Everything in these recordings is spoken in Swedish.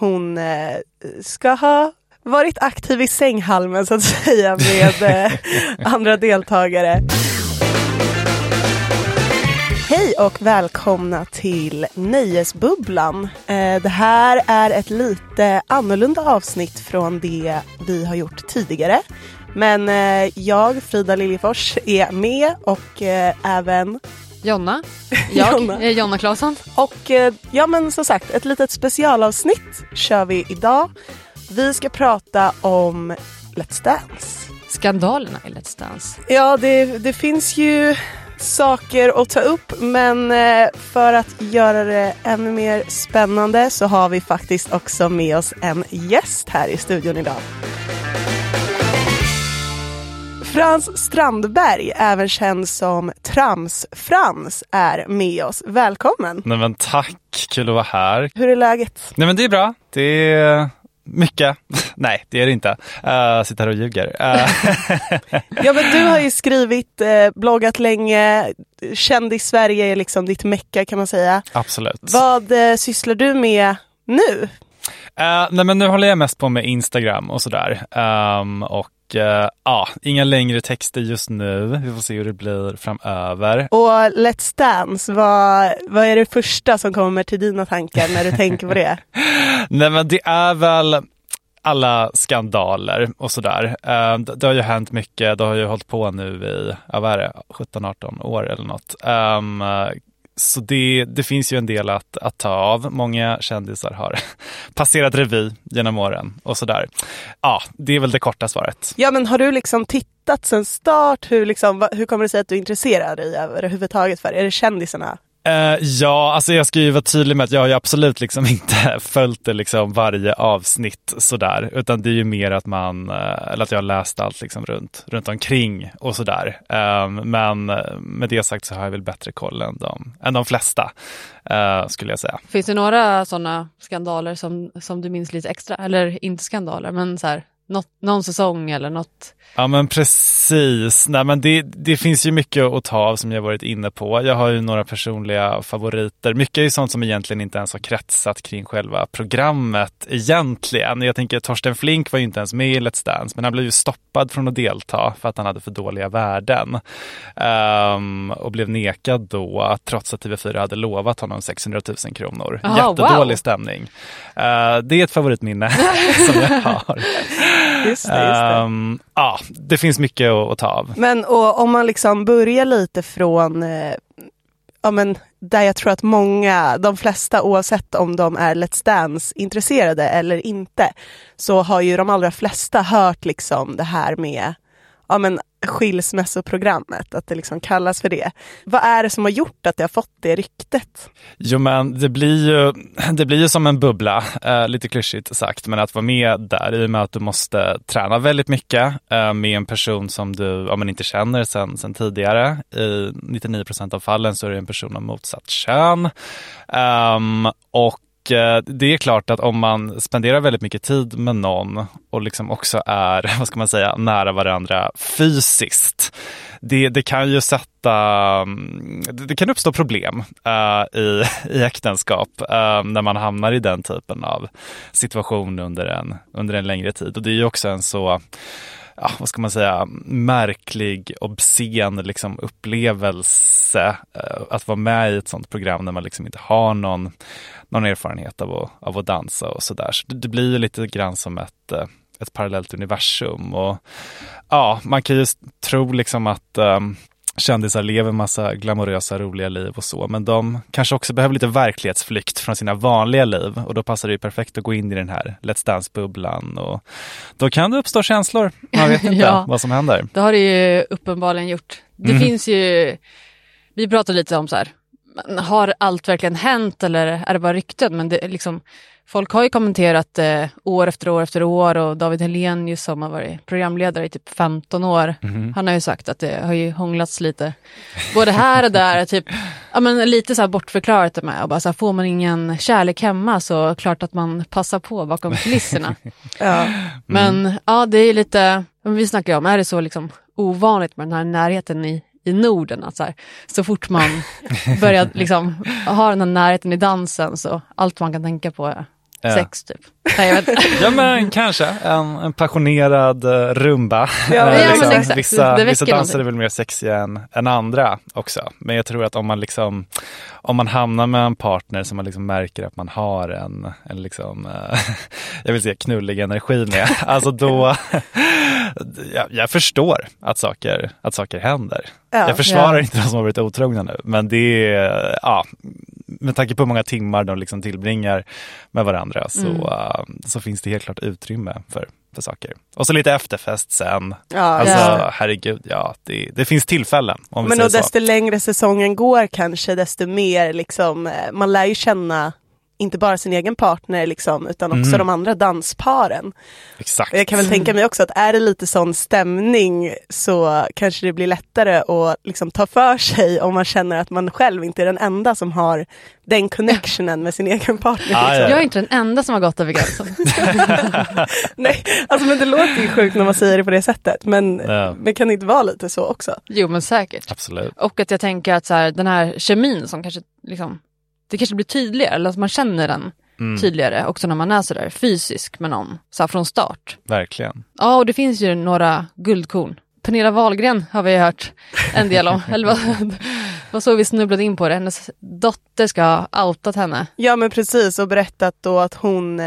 Hon ska ha varit aktiv i sänghalmen så att säga med andra deltagare. Hej och välkomna till Nöjesbubblan. Det här är ett lite annorlunda avsnitt från det vi har gjort tidigare. Men jag, Frida Liljefors, är med och även... Jonna Claesson. Och ja, men som sagt, ett litet specialavsnitt kör vi idag. Vi ska prata om Let's Dance. Skandalerna i Let's Dance. Ja, det finns ju saker att ta upp, men för att göra det ännu mer spännande så har vi faktiskt också med oss en gäst här i studion idag. Frans Strandberg, även känd som Trams Frans, är med oss. Välkommen! Nej men tack, kul att vara här. Hur är läget? Nej men det är bra, det är mycket. Nej, det är det inte. Sitter här och ljuger. Ja men du har ju skrivit, bloggat länge, känd i Sverige är liksom ditt mecka kan man säga. Absolut. Vad sysslar du med nu? Nej men nu håller jag mest på med Instagram och sådär. Och inga längre texter just nu. Vi får se hur det blir framöver. Och Let's Dance, vad är det första som kommer till dina tankar när du tänker på det? Nej men det är väl alla skandaler och sådär. Det har ju hänt mycket. Det har ju hållit på nu i 17-18 år eller något. Så det finns ju en del att ta av. Många kändisar har passerat revy genom åren och sådär. Ja, det är väl det korta svaret. Ja, men har du liksom tittat sen start? Hur kommer det sig att du intresserar dig överhuvudtaget för? Är det kändiserna? Ja, alltså jag ska ju vara tydlig med att jag har ju absolut liksom inte följt det liksom varje avsnitt sådär, utan det är ju mer att att jag har läst allt liksom runt omkring och sådär. Men med det sagt så har jag väl bättre koll än de flesta, skulle jag säga. Finns det några sådana skandaler som du minns lite extra? Eller inte skandaler, men så här... Någon säsong eller något? Ja men precis. Nej, men det finns ju mycket att ta av som jag varit inne på. Jag har ju några personliga favoriter. Mycket är ju sånt som egentligen inte ens har kretsat kring själva programmet egentligen. Jag tänker Torsten Flink var ju inte ens med i Let's Dance, men han blev ju stoppad från att delta för att han hade för dåliga värden. Och blev nekad då, trots att TV4 hade lovat honom 600 000 kronor. Jättedålig stämning. Det är ett favoritminne som jag har. Just det. Det finns mycket att ta av. Men om man liksom börjar lite från där jag tror att de flesta, oavsett om de är Let's Dance-intresserade eller inte, så har ju de allra flesta hört liksom det här med skilsmässoprogrammet, att det liksom kallas för det. Vad är det som har gjort att det har fått det ryktet? Jo men det blir ju som en bubbla, lite klyschigt sagt, men att vara med där i och med att du måste träna väldigt mycket med en person som du inte känner sen tidigare. I 99% av fallen så är det en person av motsatt kön. Och det är klart att om man spenderar väldigt mycket tid med någon och liksom också är, nära varandra fysiskt, det kan uppstå problem i äktenskap när man hamnar i den typen av situation under en längre tid. Och det är ju också en så... märklig, obscen liksom upplevelse att vara med i ett sånt program när man liksom inte har någon någon erfarenhet av att dansa och sådär. Så det blir ju lite grann som ett parallellt universum. Och ja, man kan ju tro liksom att kändisar lever massa glamorösa, roliga liv och så. Men de kanske också behöver lite verklighetsflykt från sina vanliga liv. Och då passar det ju perfekt att gå in i den här Let's Dance-bubblan. Och då kan det uppstå känslor. Man vet inte vad som händer. Det har det ju uppenbarligen gjort. Det finns ju... Vi pratar lite om så här... Har allt verkligen hänt eller är det bara rykten? Men det, liksom, folk har ju kommenterat år efter år efter år, och David Helenius som har varit programledare i typ 15 år. Mm. Han har ju sagt att det har ju hånglats lite. Både här och där, typ, ja, men lite så här bortförklarat det med. Och bara så här, får man ingen kärlek hemma så klart att man passar på bakom kulisserna. Ja. Men ja, det är ju lite, vi snackar ju om, är det så liksom ovanligt med den här närheten i Norden, att så fort man börjar liksom ha den här närheten i dansen, så allt man kan tänka på är sex typ. Nej, jag vet inte. Ja, men kanske en passionerad rumba. Ja, liksom, men exakt. Vissa danser är väl mer sexiga än andra också. Men jag tror att om man hamnar med en partner som man liksom märker att man har en liksom jag vill säga knullig energi med, alltså då jag förstår att saker händer. Ja, jag försvarar inte de som har varit otrogna nu, men det är med tanke på hur många timmar de liksom tillbringar med varandra, så så finns det helt klart utrymme för saker. Och så lite efterfest sen. Ja, herregud, det finns tillfällen. Om vi säger så. Men desto längre säsongen går kanske, desto mer liksom, man lär ju känna inte bara sin egen partner liksom, utan också de andra dansparen. Exakt. Jag kan väl tänka mig också att är det lite sån stämning, så kanske det blir lättare att liksom ta för sig om man känner att man själv inte är den enda som har den connectionen med sin egen partner. Ah, liksom. Jag är inte den enda som har gått över gränsen. Nej, alltså, men det låter ju sjukt när man säger det på det sättet, men det kan inte vara lite så också. Jo, men säkert. Absolut. Och att jag tänker att så här, den här kemin som kanske liksom, det kanske blir tydligare, eller att man känner den tydligare också när man är så där fysisk med någon, så här från start. Verkligen. Ja, och det finns ju några guldkorn. Pernilla Wahlgren har vi hört en del om. Eller vad så vi snubblade in på det. Hennes dotter ska ha outat henne. Ja, men precis. Och berättat då att hon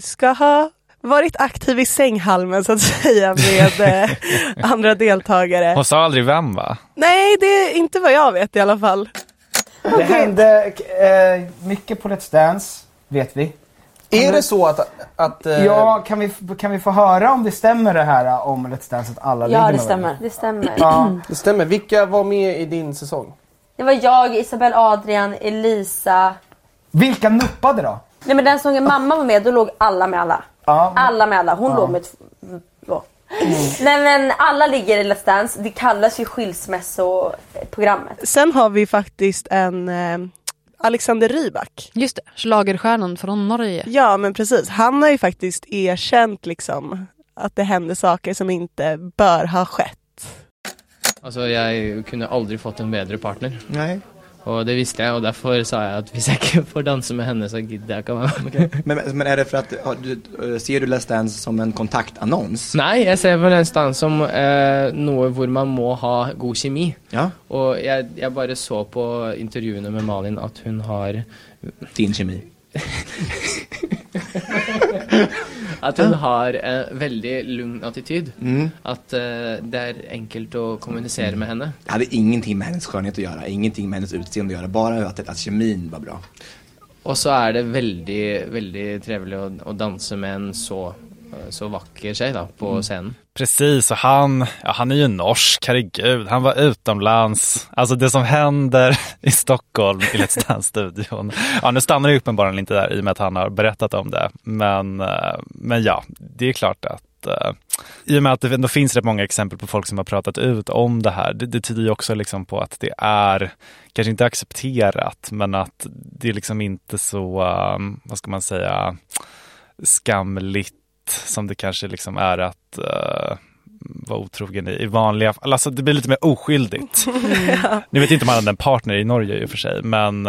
ska ha varit aktiv i sänghalmen så att säga med andra deltagare. Hon sa aldrig vem, va? Nej, det är inte vad jag vet i alla fall. Det hände mycket på Let's Dance, vet vi. Är det så att ja, kan vi få höra om det stämmer det här om Let's Dance att alla ligger med? Ja, det stämmer. Ja, det stämmer. Vilka var med i din säsong? Det var jag, Isabel, Adrian, Elisa. Vilka nuppade då? Nej, men den sången mamma var med, då låg alla med alla. Ja. Alla med alla. Hon låg med två. Nej, men alla ligger i Let's Dance. Det kallas ju skilsmässoprogrammet. Sen har vi faktiskt en Alexander Rybak. Just det, schlagerstjärnan från Norge. Ja, men precis. Han har ju faktiskt erkänt liksom att det händer saker som inte bör ha skett. Alltså, jag kunde aldrig fått en bättre partner. Nej. Och det visste jag, och därför sa jag att vi säkert får dansa med henne, så giddar jag komma. Okay. Men är det för att ser du Let's Dance som en kontaktannons? Nej, jag ser väl Let's Dance som något där man må ha god kemi. Ja. Och jag bara så på intervjuerna med Malin att hon har din kemi. Att hon har en väldigt lugn attityd. Att det är enkelt att kommunicera med henne. Det hade ingenting med hennes skönhet att göra. Ingenting med hennes utseende att göra. Bara att kemin var bra. Och så är det väldigt, väldigt trevligt att dansa med en så vacker tjej då, på scenen. Precis, och han är ju norsk, herregud. Han var utomlands. Alltså det som händer i Stockholm i Let's Dance-studion. Ja, nu stannar det uppenbarligen inte där i och med att han har berättat om det. Men ja, det är klart att i och med att det ändå finns rätt många exempel på folk som har pratat ut om det här. Det tyder ju också liksom på att det är kanske inte accepterat, men att det är liksom inte så, vad ska man säga, skamligt som det kanske liksom är att vara otrogen i vanliga... Alltså det blir lite mer oskyldigt. Ja. Ni vet inte om man hade en partner i Norge i och för sig, men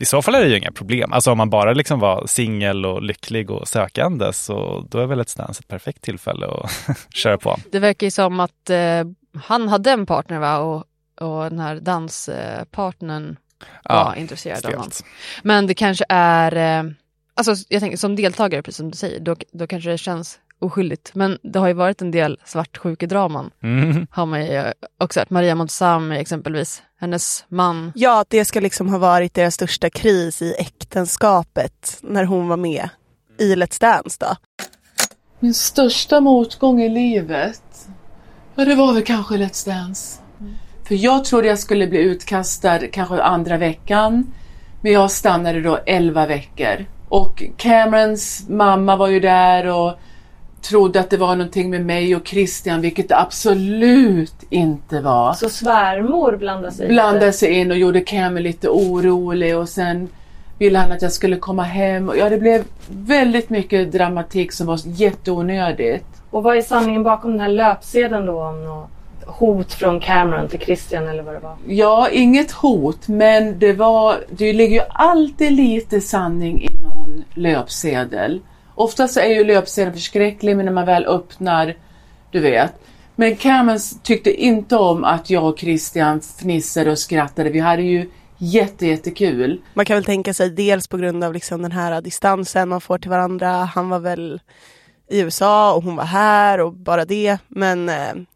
i så fall är det ju inga problem. Alltså om man bara liksom var singel och lycklig och sökande, så då är väl Let's Dance ett perfekt tillfälle att köra på. Det verkar ju som att han hade en partner, va? Och den här danspartnern var intresserad av honom. Men det kanske är... Alltså jag tänker som deltagare, precis som du säger, då kanske det känns oskyldigt. Men det har ju varit en del svartsjukedraman. Mm. Har man ju också hört. Maria Monsam exempelvis, hennes man. Ja, det ska liksom ha varit deras största kris i äktenskapet när hon var med i Let's Dance då. Min största motgång i livet, det var väl kanske Let's Dance. Mm. För jag trodde jag skulle bli utkastad kanske andra veckan. Men jag stannade då 11 veckor. Och Camerons mamma var ju där och trodde att det var någonting med mig och Christian, vilket det absolut inte var. Så svärmor blandade sig in och gjorde Cameron lite orolig, och sen ville han att jag skulle komma hem. Ja, det blev väldigt mycket dramatik som var jätteonödigt. Och vad är sanningen bakom den här löpsedeln då, om något hot från Cameron till Christian eller vad det var? Ja, inget hot, men det ligger ju alltid lite sanning i någon löpsedel. Ofta så är ju löpsedeln förskräcklig, men när man väl öppnar, du vet. Men Cameron tyckte inte om att jag och Christian fnissade och skrattade. Vi hade ju jättekul. Man kan väl tänka sig dels på grund av liksom den här distansen man får till varandra. Han var väl i USA och hon var här och bara det. Men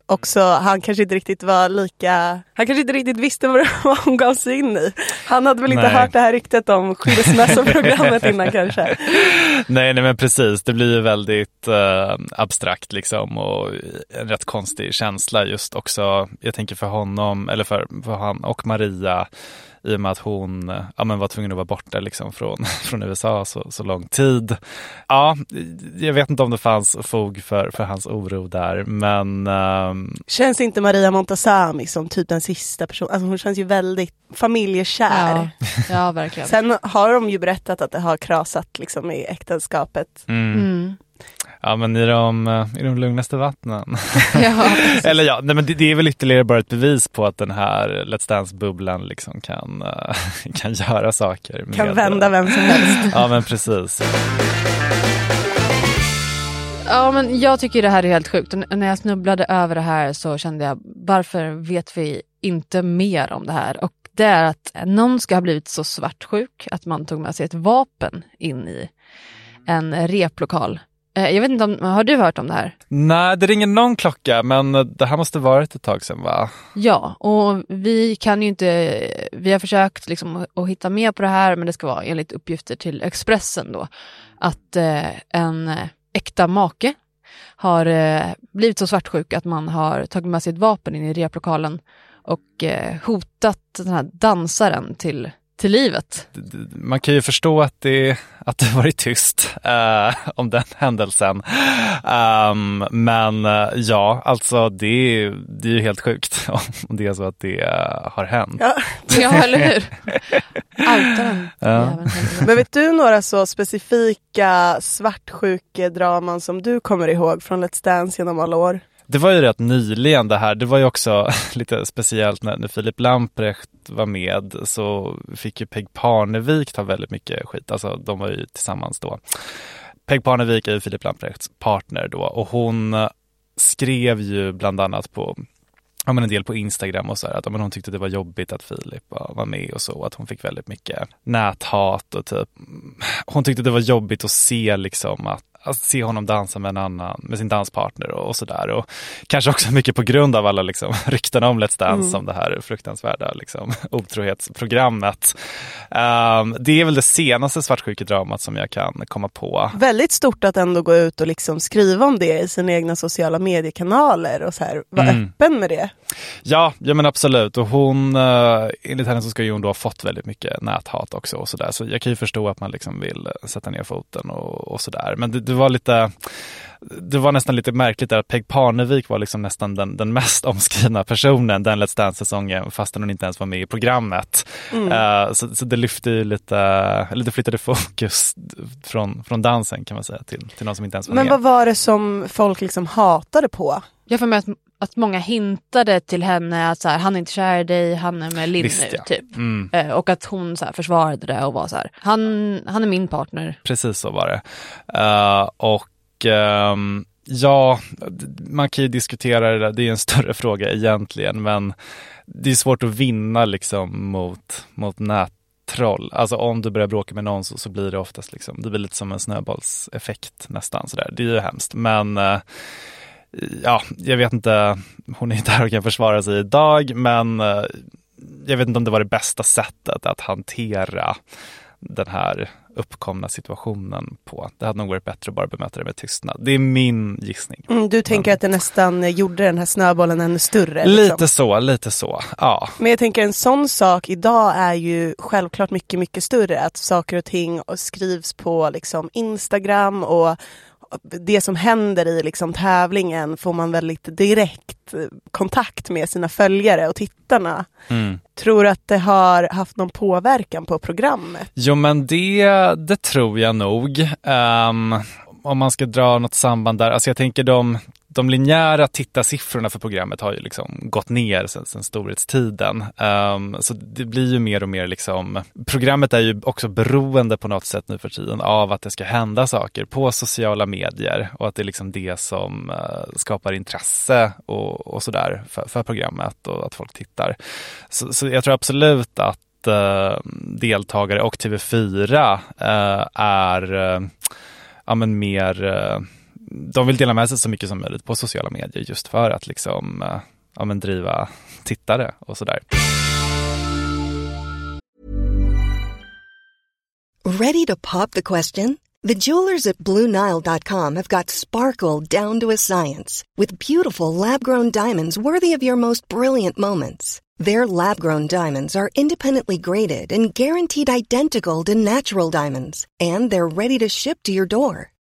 också han kanske inte riktigt var lika... Han kanske inte riktigt visste vad hon gav sig in i. Han hade väl inte hört det här ryktet om skilsmässoprogrammet innan kanske. Nej, men precis. Det blir ju väldigt abstrakt liksom, och en rätt konstig känsla just också. Jag tänker för honom, eller för han och Maria... I och med att hon var tvungen att vara borta liksom från USA så lång tid. Ja, jag vet inte om det fanns fog för hans oro där, men... Känns inte Maria Montazami som typ den sista personen? Alltså hon känns ju väldigt familjekär. Ja, verkligen. Sen har de ju berättat att det har krasat liksom i äktenskapet. Mm. Ja, men i de lugnaste vattnen. Ja. Eller ja, nej, men det är väl ytterligare bara ett bevis på att den här Let's Dance-bubblan liksom kan göra saker. Kan vända vem som helst. Ja, men precis. Ja, men jag tycker det här är helt sjukt. Och när jag snubblade över det här så kände jag, varför vet vi inte mer om det här? Och det är att någon ska ha blivit så svartsjuk att man tog med sig ett vapen in i en replokal. Jag vet inte har du hört om det här? Nej, det ringer någon klocka, men det här måste varit ett tag sedan, va? Ja, och vi har försökt liksom att hitta mer på det här, men det ska vara enligt uppgifter till Expressen då, att en äkta make har blivit så svartsjuk att man har tagit med sig ett vapen in i replokalen och hotat den här dansaren till livet. Man kan ju förstå att det varit tyst om den händelsen. Men ja, alltså det är ju helt sjukt om det är så att det har hänt. Ja, eller hur? Ja. Men vet du några så specifika svartsjukedraman som du kommer ihåg från Let's Dance genom alla år? Det var ju rätt nyligen det här. Det var ju också lite speciellt när Filip Lamprecht var med, så fick ju Peg Parnevik ta väldigt mycket skit. Alltså de var ju tillsammans då. Peg Parnevik är ju Filip Lamprechts partner då, och hon skrev ju bland annat på en del på Instagram och så här, att hon tyckte det var jobbigt att Filip var med och så, att hon fick väldigt mycket näthat och typ. Hon tyckte det var jobbigt att se liksom att se honom dansa med en annan, med sin danspartner och sådär. Och kanske också mycket på grund av alla liksom rykten om Let's Dance, som det här fruktansvärda liksom otrohetsprogrammet. Det är väl det senaste svartsjukedramat som jag kan komma på. Väldigt stort att ändå gå ut och liksom skriva om det i sina egna sociala mediekanaler och så här, vara öppen med det. Ja, men absolut. Och hon, enligt henne så ska ju hon då ha fått väldigt mycket näthat också och sådär. Så jag kan ju förstå att man liksom vill sätta ner foten och sådär. Men det var nästan lite märkligt där att Peg Parnevik var liksom nästan den mest omskrivna personen den Let's Dance-säsongen, fastän hon inte ens var med i programmet. Så det lyfte ju lite flyttade fokus från dansen kan man säga till någon som inte ens var med. Men vad var det som folk liksom hatade på? Jag får med att många hintade till henne att så här, han är inte kär i dig, han är med Linn nu typ. Och att hon så här försvarade det och var så här, han är min partner. Precis så var det. Och Ja, man kan ju diskutera det där. Det är en större fråga egentligen, men det är svårt att vinna liksom mot nättroll. Alltså om du börjar bråka med någon så blir det oftast liksom, det blir lite som en snöbollseffekt nästan sådär. Det är ju hemskt, men ja, jag vet inte, hon är inte här och kan försvara sig idag, men jag vet inte om det var det bästa sättet att hantera den här uppkomna situationen på. Det hade nog varit bättre att bara bemöta det med tystnad. Det är min gissning. Du tänker att det nästan gjorde den här snöbollen ännu större? Liksom. Lite så, ja. Men jag tänker en sån sak idag är ju självklart mycket, mycket större. Att saker och ting skrivs på liksom Instagram och det som händer i liksom tävlingen får man väldigt direkt kontakt med sina följare och tittarna. Mm. Tror du att det har haft någon påverkan på programmet? Jo, men det tror jag nog. Om man ska dra något samband där. Alltså jag tänker de linjära tittarsiffrorna för programmet har ju liksom gått ner sen storhetstiden. Så det blir ju mer och mer liksom... Programmet är ju också beroende på något sätt nu för tiden av att det ska hända saker på sociala medier. Och att det är liksom det som skapar intresse och sådär för programmet och att folk tittar. Så jag tror absolut att deltagare och TV4 är... Ja, men mer, de vill dela med sig så mycket som möjligt på sociala medier just för att liksom, ja, men driva tittare och sådär. Ready to pop the question? The jewelers at BlueNile.com have got sparkle down to a science with beautiful lab-grown diamonds worthy of your most brilliant moments. Their lab-grown diamonds are independently graded and guaranteed identical to natural diamonds. And they're ready to ship to your door.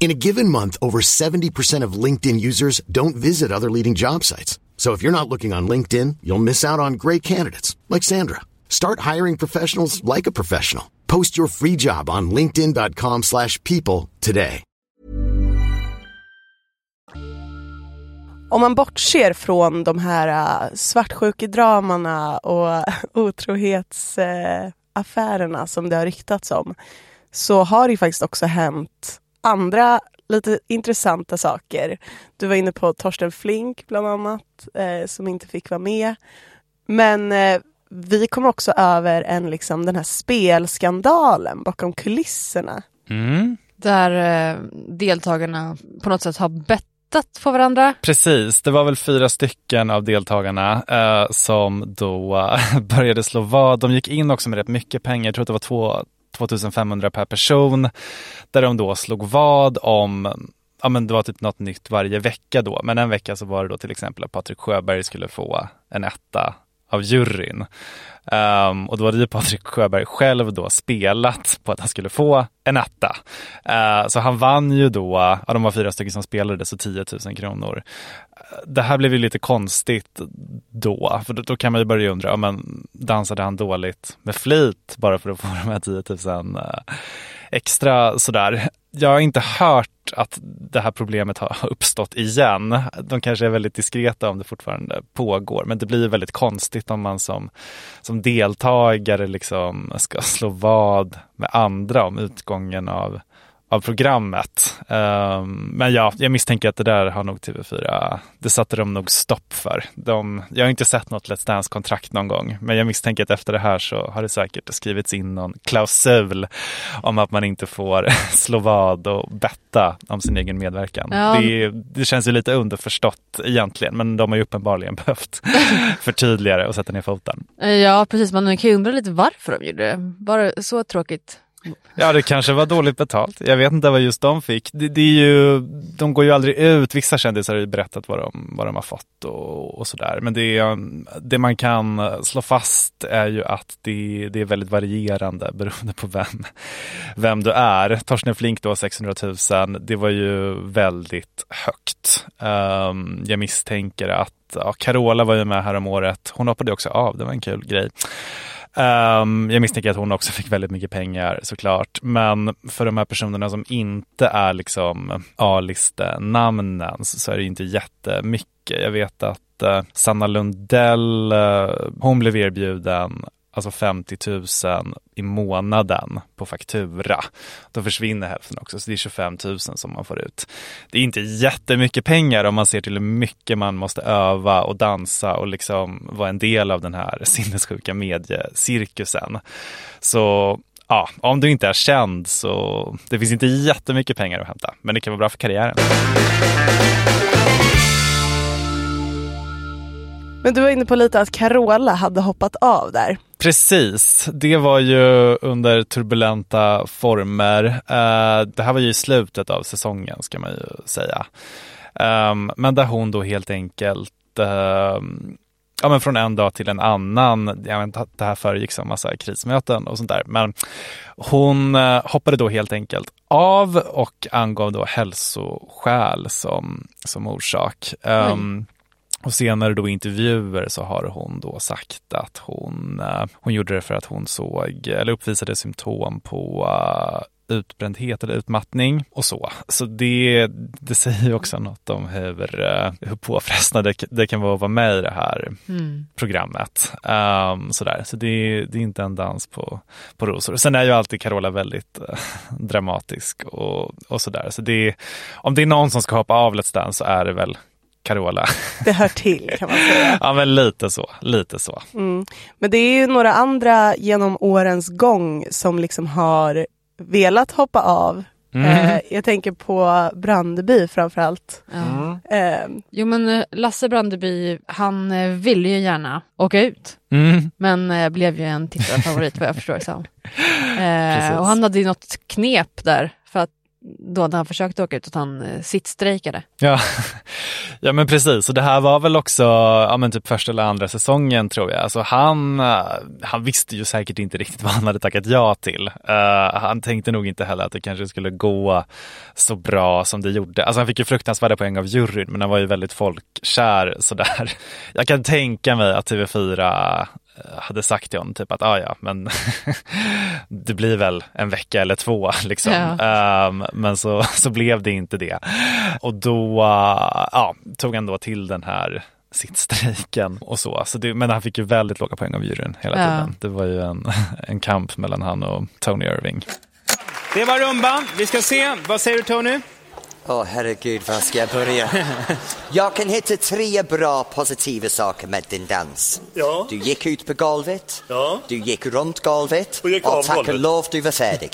In a given month, over 70% of LinkedIn users don't visit other leading job sites. So if you're not looking on LinkedIn, you'll miss out on great candidates like Sandra. Start hiring professionals like a professional. Post your free job on linkedin.com/people today. Om man bortser från de här svartsjukedramarna och otrohetsaffärerna som det har ryktats om, så har det faktiskt också hänt andra lite intressanta saker. Du var inne på Torsten Flink bland annat, som inte fick vara med. Men vi kom också över liksom den här spelskandalen bakom kulisserna. Mm. Där deltagarna på något sätt har bett för varandra. Precis, det var väl 4 stycken av deltagarna som då började slå vad. De gick in också med rätt mycket pengar, jag tror att det var 2 500 per person, där de då slog vad om, ja men det var typ något nytt varje vecka då, men en vecka så var det då till exempel att Patrik Sjöberg skulle få en etta av juryn. Och då hade ju Patrik Sjöberg själv då spelat på att han skulle få en etta. Så han vann ju då, de var 4 stycken som spelade, så 10 000 kronor. Det här blev ju lite konstigt då, för då kan man ju börja undra, men dansade han dåligt med flit bara för att få de här 10 000 extra sådär? Jag har inte hört att det här problemet har uppstått igen. De kanske är väldigt diskreta om det fortfarande pågår. Men det blir väldigt konstigt om man som deltagare liksom ska slå vad med andra om utgången av programmet. Men ja, jag misstänker att det där har nog TV4, det satte de nog stopp för. Jag har inte sett något Let's Dance-kontrakt någon gång, men jag misstänker att efter det här så har det säkert skrivits in någon klausul om att man inte får slå vad och betta om sin egen medverkan. Ja. Det känns ju lite underförstått egentligen, men de har ju uppenbarligen behövt förtydligare och sätta ner foten. Ja, precis. Man kan ju undra lite varför de gjorde det. Bara så tråkigt. Ja, det kanske var dåligt betalt. Jag vet inte vad just de fick. Det är ju, de går ju aldrig ut. Vissa kändisar har ju berättat vad de har fått och sådär. Men det man kan slå fast är ju att det är väldigt varierande beroende på vem du är. Torsten Flink då, 600 000. Det var ju väldigt högt. Jag misstänker att Carola var ju med här om året. Hon hoppade också av. Det var en kul grej. Jag misstänker att hon också fick väldigt mycket pengar såklart, men för de här personerna som inte är liksom A-listenamnen så är det inte jättemycket. Jag vet att Sanna Lundell, hon blev erbjuden alltså 50 000 i månaden på faktura. Då försvinner hälften också, så det är 25 000 som man får ut. Det är inte jättemycket pengar om man ser till hur mycket man måste öva och dansa och liksom vara en del av den här sinnessjuka mediecirkusen. Så ja, om du inte är känd så det finns inte jättemycket pengar att hämta, men det kan vara bra för karriären. Men du var inne på lite att Carola hade hoppat av där. Precis, det var ju under turbulenta former. Det här var ju i slutet av säsongen ska man ju säga. Men där hon då helt enkelt, ja men från en dag till en annan, jag vet, det här föregick som massa krismöten och sånt där. Men hon hoppade då helt enkelt av och angav då hälsoskäl som orsak. Och senare då i intervjuer så har hon då sagt att hon gjorde det för att hon såg eller uppvisade symptom på utbrändhet eller utmattning och så. Så det säger också något om hur påfrestande det kan vara att vara med i det här programmet. Sådär. Så det är inte en dans på rosor. Sen är ju alltid Carola väldigt dramatisk och sådär. Så om det är någon som ska hoppa av Let's Dance så är det väl Carola. Det hör till kan man säga. Ja men lite så. Mm. Men det är ju några andra genom årens gång som liksom har velat hoppa av. Jag tänker på Brandeby framförallt. Jo men Lasse Brandeby, han ville ju gärna åka ut. Men blev ju en tittarfavorit vad jag förstår. Och han hade ju något knep där för att då när han försökte åka ut att han sittstrejkade. Ja, men precis. Och det här var väl också typ första eller andra säsongen tror jag. Alltså han visste ju säkert inte riktigt vad han hade tackat ja till. Han tänkte nog inte heller att det kanske skulle gå så bra som det gjorde. Alltså han fick ju fruktansvärda poäng av juryn, men han var ju väldigt folkkär sådär. Jag kan tänka mig att TV4 hade sagt till honom typ att men det blir väl en vecka eller två liksom. Men så blev det inte det. Och då tog han då till den här sittstrejken och så det, men han fick ju väldigt låga poäng av juryn hela tiden. Det var ju en kamp mellan han och Tony Irving. Det var rumban. Vi ska se, vad säger du Tony? Herregud, vad ska jag börja? Jag kan hitta 3 bra positiva saker med din dans. Ja. Du gick ut på golvet, du gick runt golvet och tack och lov du var färdig.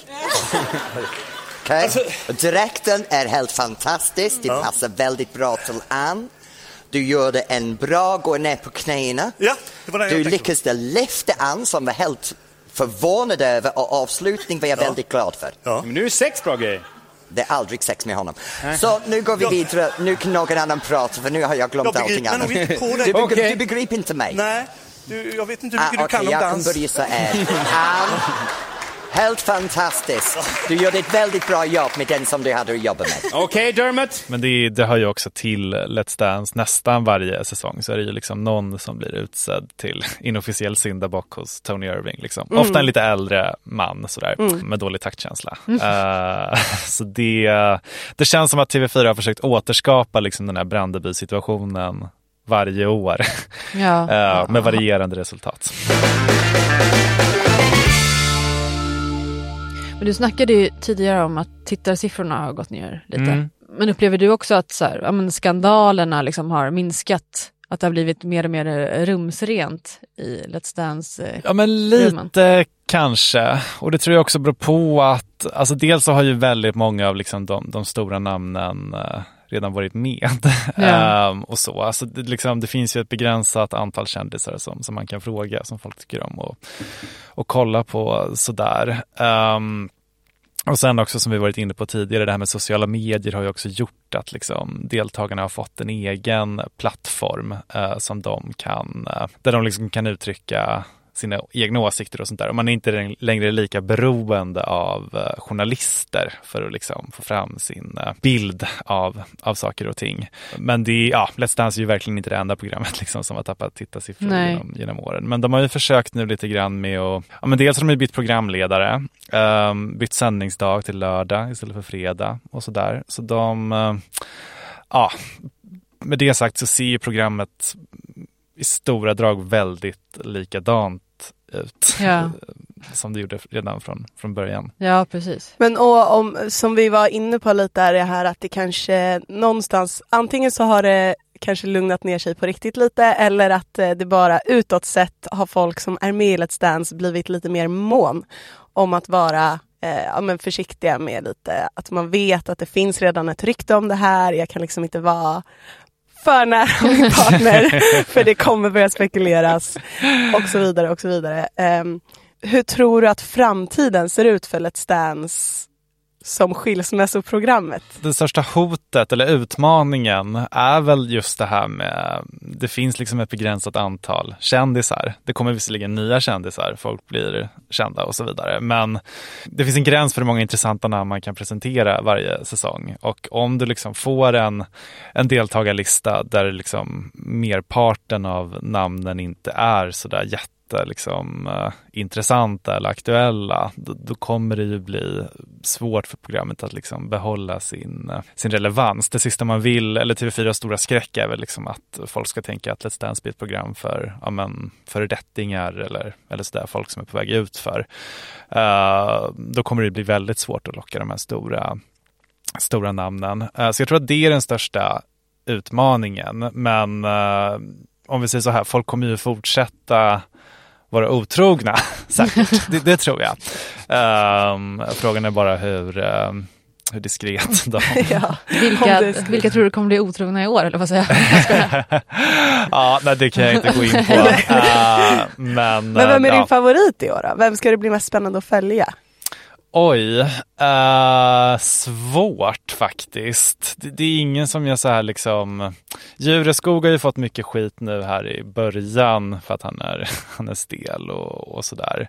Okay. Alltså... Dräkten är helt fantastisk, det passar väldigt bra till Ann. Du gjorde en bra gå ner på knäna. Ja, du lyckades lyfta Ann som var helt förvånad över och avslutning var jag väldigt glad för. Ja. Men nu är 6 bra grejer. Det är aldrig sex med honom. Så nu går vi vidare. Nu kan någon annan prata för nu har jag glömt allting annat. Du begriper inte mig. Nej, jag vet inte hur mycket du kan om dans. Jag kan börja så här. Helt fantastiskt. Du gjorde ett väldigt bra jobb med den som du hade att jobba med. Okej, Dermot. Men det hör ju också till Let's Dance nästan varje säsong. Så är det ju liksom någon som blir utsedd till inofficiell syndabock hos Tony Irving. Liksom. Ofta en lite äldre man sådär, med dålig taktkänsla. Så det känns som att TV4 har försökt återskapa liksom, den här Brandeby-situationen varje år. Med varierande resultat. Men du snackade ju tidigare om att tittarsiffrorna har gått ner lite. Men upplever du också att så här, skandalerna liksom har minskat? Att det har blivit mer och mer rumsrent i Let's Dance-rummen? Ja, men lite kanske. Och det tror jag också beror på att... Alltså dels så har ju väldigt många av liksom de stora namnen... redan varit med och så. Alltså, det finns ju ett begränsat antal kändisar som man kan fråga, som folk tycker om och kolla på sådär. Och sen också, som vi varit inne på tidigare, det här med sociala medier har ju också gjort att liksom deltagarna har fått en egen plattform som de kan, där de liksom kan uttrycka sina egna åsikter och sånt där. Och man är inte längre lika beroende av journalister för att liksom få fram sin bild av saker och ting. Men det är, ja, Let's Dance är ju verkligen inte det enda programmet liksom som har tappat tittarsiffror genom åren. Men de har ju försökt nu lite grann med att, ja, men dels har de ju bytt programledare, bytt sändningsdag till lördag istället för fredag och sådär. Så de, ja, med det sagt så ser ju programmet i stora drag väldigt likadant ut som det gjorde redan från början. Ja, precis. Men och om, som vi var inne på lite, är det här att det kanske någonstans, antingen så har det kanske lugnat ner sig på riktigt lite, eller att det bara utåt sett har folk som är med i Let's Dance blivit lite mer mån om att vara men försiktiga med lite, att man vet att det finns redan ett rykte om det här, jag kan liksom inte vara för nära min partner för det kommer börja spekuleras och så vidare och så vidare. Hur tror du att framtiden ser ut för Let's Dance som skilsmässoprogrammet? Det största hotet eller utmaningen är väl just det här med, det finns liksom ett begränsat antal kändisar. Det kommer visserligen nya kändisar, folk blir kända och så vidare, men det finns en gräns för hur många intressanta namn man kan presentera varje säsong. Och om du liksom får en deltagarlista där liksom merparten av namnen inte är sådär intressanta eller aktuella, då kommer det ju bli svårt för programmet att liksom behålla sin relevans. Det sista man vill, eller TV4 stora skräck, är väl liksom att folk ska tänka att Let's Dance blir ett program för föredettingar eller sådär, folk som är på väg ut för. Då kommer det bli väldigt svårt att locka de här stora namnen. Så jag tror att det är den största utmaningen. Men om vi säger så här, folk kommer ju fortsätta vara otrogna, säkert. Det tror jag. Frågan är bara hur diskret de... Ja. Vilka tror du kommer bli otrogna i år, eller vad säger jag? Ja, nej, det kan jag inte gå in på. Men vem är din favorit i år då? Vem ska det bli mest spännande att följa? Oj, svårt faktiskt. Det är ingen som jag så här liksom... Djureskog har ju fått mycket skit nu här i början för att han är stel och sådär.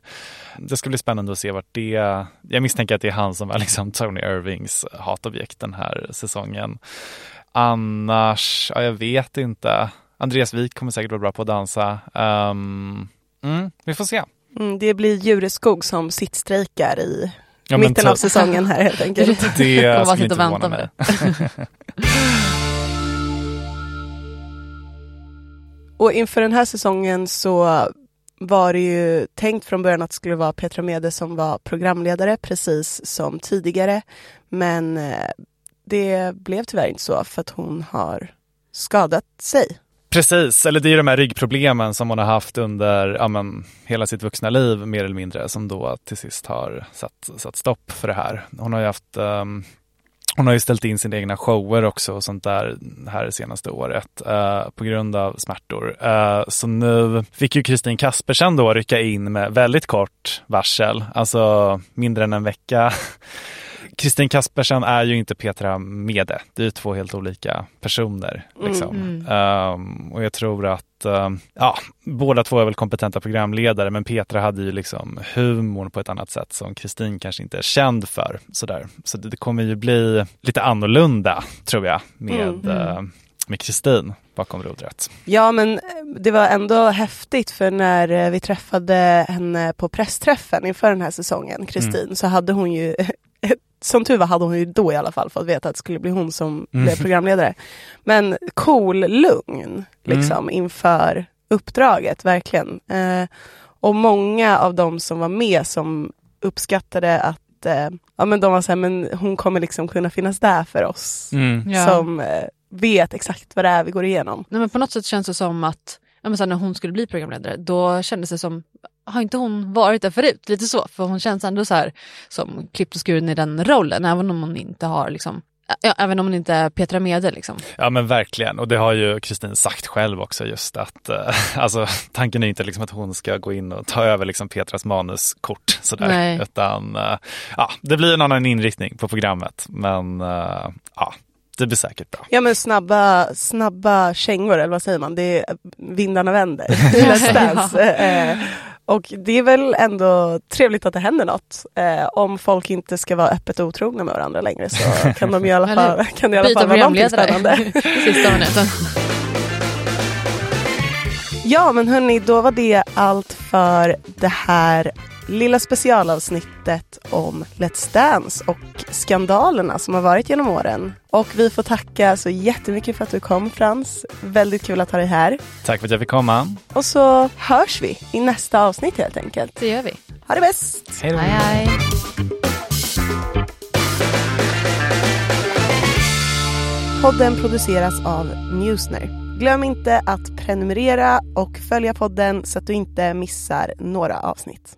Det ska bli spännande att se vart det... Jag misstänker att det är han som var liksom Tony Irvings hatobjekt den här säsongen. Annars, ja, jag vet inte. Andreas Wik kommer säkert vara bra på att dansa. Vi får se. Det blir Djureskog som sittstrejkar i mitten av säsongen här helt enkelt. Det ska inte vänta med. Och inför den här säsongen så var det ju tänkt från början att det skulle vara Petra Mede som var programledare, precis som tidigare. Men det blev tyvärr inte så, för att hon har skadat sig. Precis, eller det är de här ryggproblemen som hon har haft under hela sitt vuxna liv mer eller mindre, som då till sist har satt stopp för det här. Hon har ju haft... Hon har ju ställt in sina egna shower också och sånt där här det senaste året på grund av smärtor. Så nu fick ju Kristin Kaspersen då rycka in med väldigt kort varsel, alltså mindre än en vecka. Kristin Kaspersen är ju inte Petra Mede. Det är ju två helt olika personer. Liksom. Och jag tror att båda två är väl kompetenta programledare, men Petra hade ju liksom humorn på ett annat sätt som Kristin kanske inte är känd för. Sådär. Så det kommer ju bli lite annorlunda, tror jag, med Kristin bakom rodret. Ja, men det var ändå häftigt, för när vi träffade henne på pressträffen inför den här säsongen, Kristin, så hade hon ju... Som tur var hade hon ju då i alla fall fått veta att det skulle bli hon som blev programledare. Men lugn liksom inför uppdraget, verkligen. Och många av dem som var med som uppskattade att de var så här, men hon kommer liksom kunna finnas där för oss som vet exakt vad det är vi går igenom. Nej, men på något sätt känns det som att när hon skulle bli programledare, då kändes det som, har inte hon varit där förut? Lite så, för hon känns ändå så här som klippt och skuren i den rollen, även om hon inte har liksom Ja, även om det inte är Petra Mede liksom. Ja, men verkligen. Och det har ju Kristin sagt själv också, just att alltså, tanken är inte liksom att hon ska gå in och ta över liksom Petras manuskort sådär. Nej. Utan ja, det blir en annan inriktning på programmet. Men ja, det blir säkert bra. Ja, men snabba kängor, eller vad säger man? Det är vindarna vänder. Let's Dance. Och det är väl ändå trevligt att det händer något. Om folk inte ska vara öppet otrogna med varandra längre, så kan de i alla fall, kan i alla fall vara någonting spännande. Sista minuten. Ja, men hörni, då var det allt för det här lilla specialavsnittet om Let's Dance och skandalerna som har varit genom åren. Och vi får tacka så jättemycket för att du kom, Frans. Väldigt kul att ha dig här. Tack för att jag fick komma. Och så hörs vi i nästa avsnitt helt enkelt. Det gör vi. Ha det bäst. Hej då. Hej, hej. Podden produceras av Newsner. Glöm inte att prenumerera och följa podden så att du inte missar några avsnitt.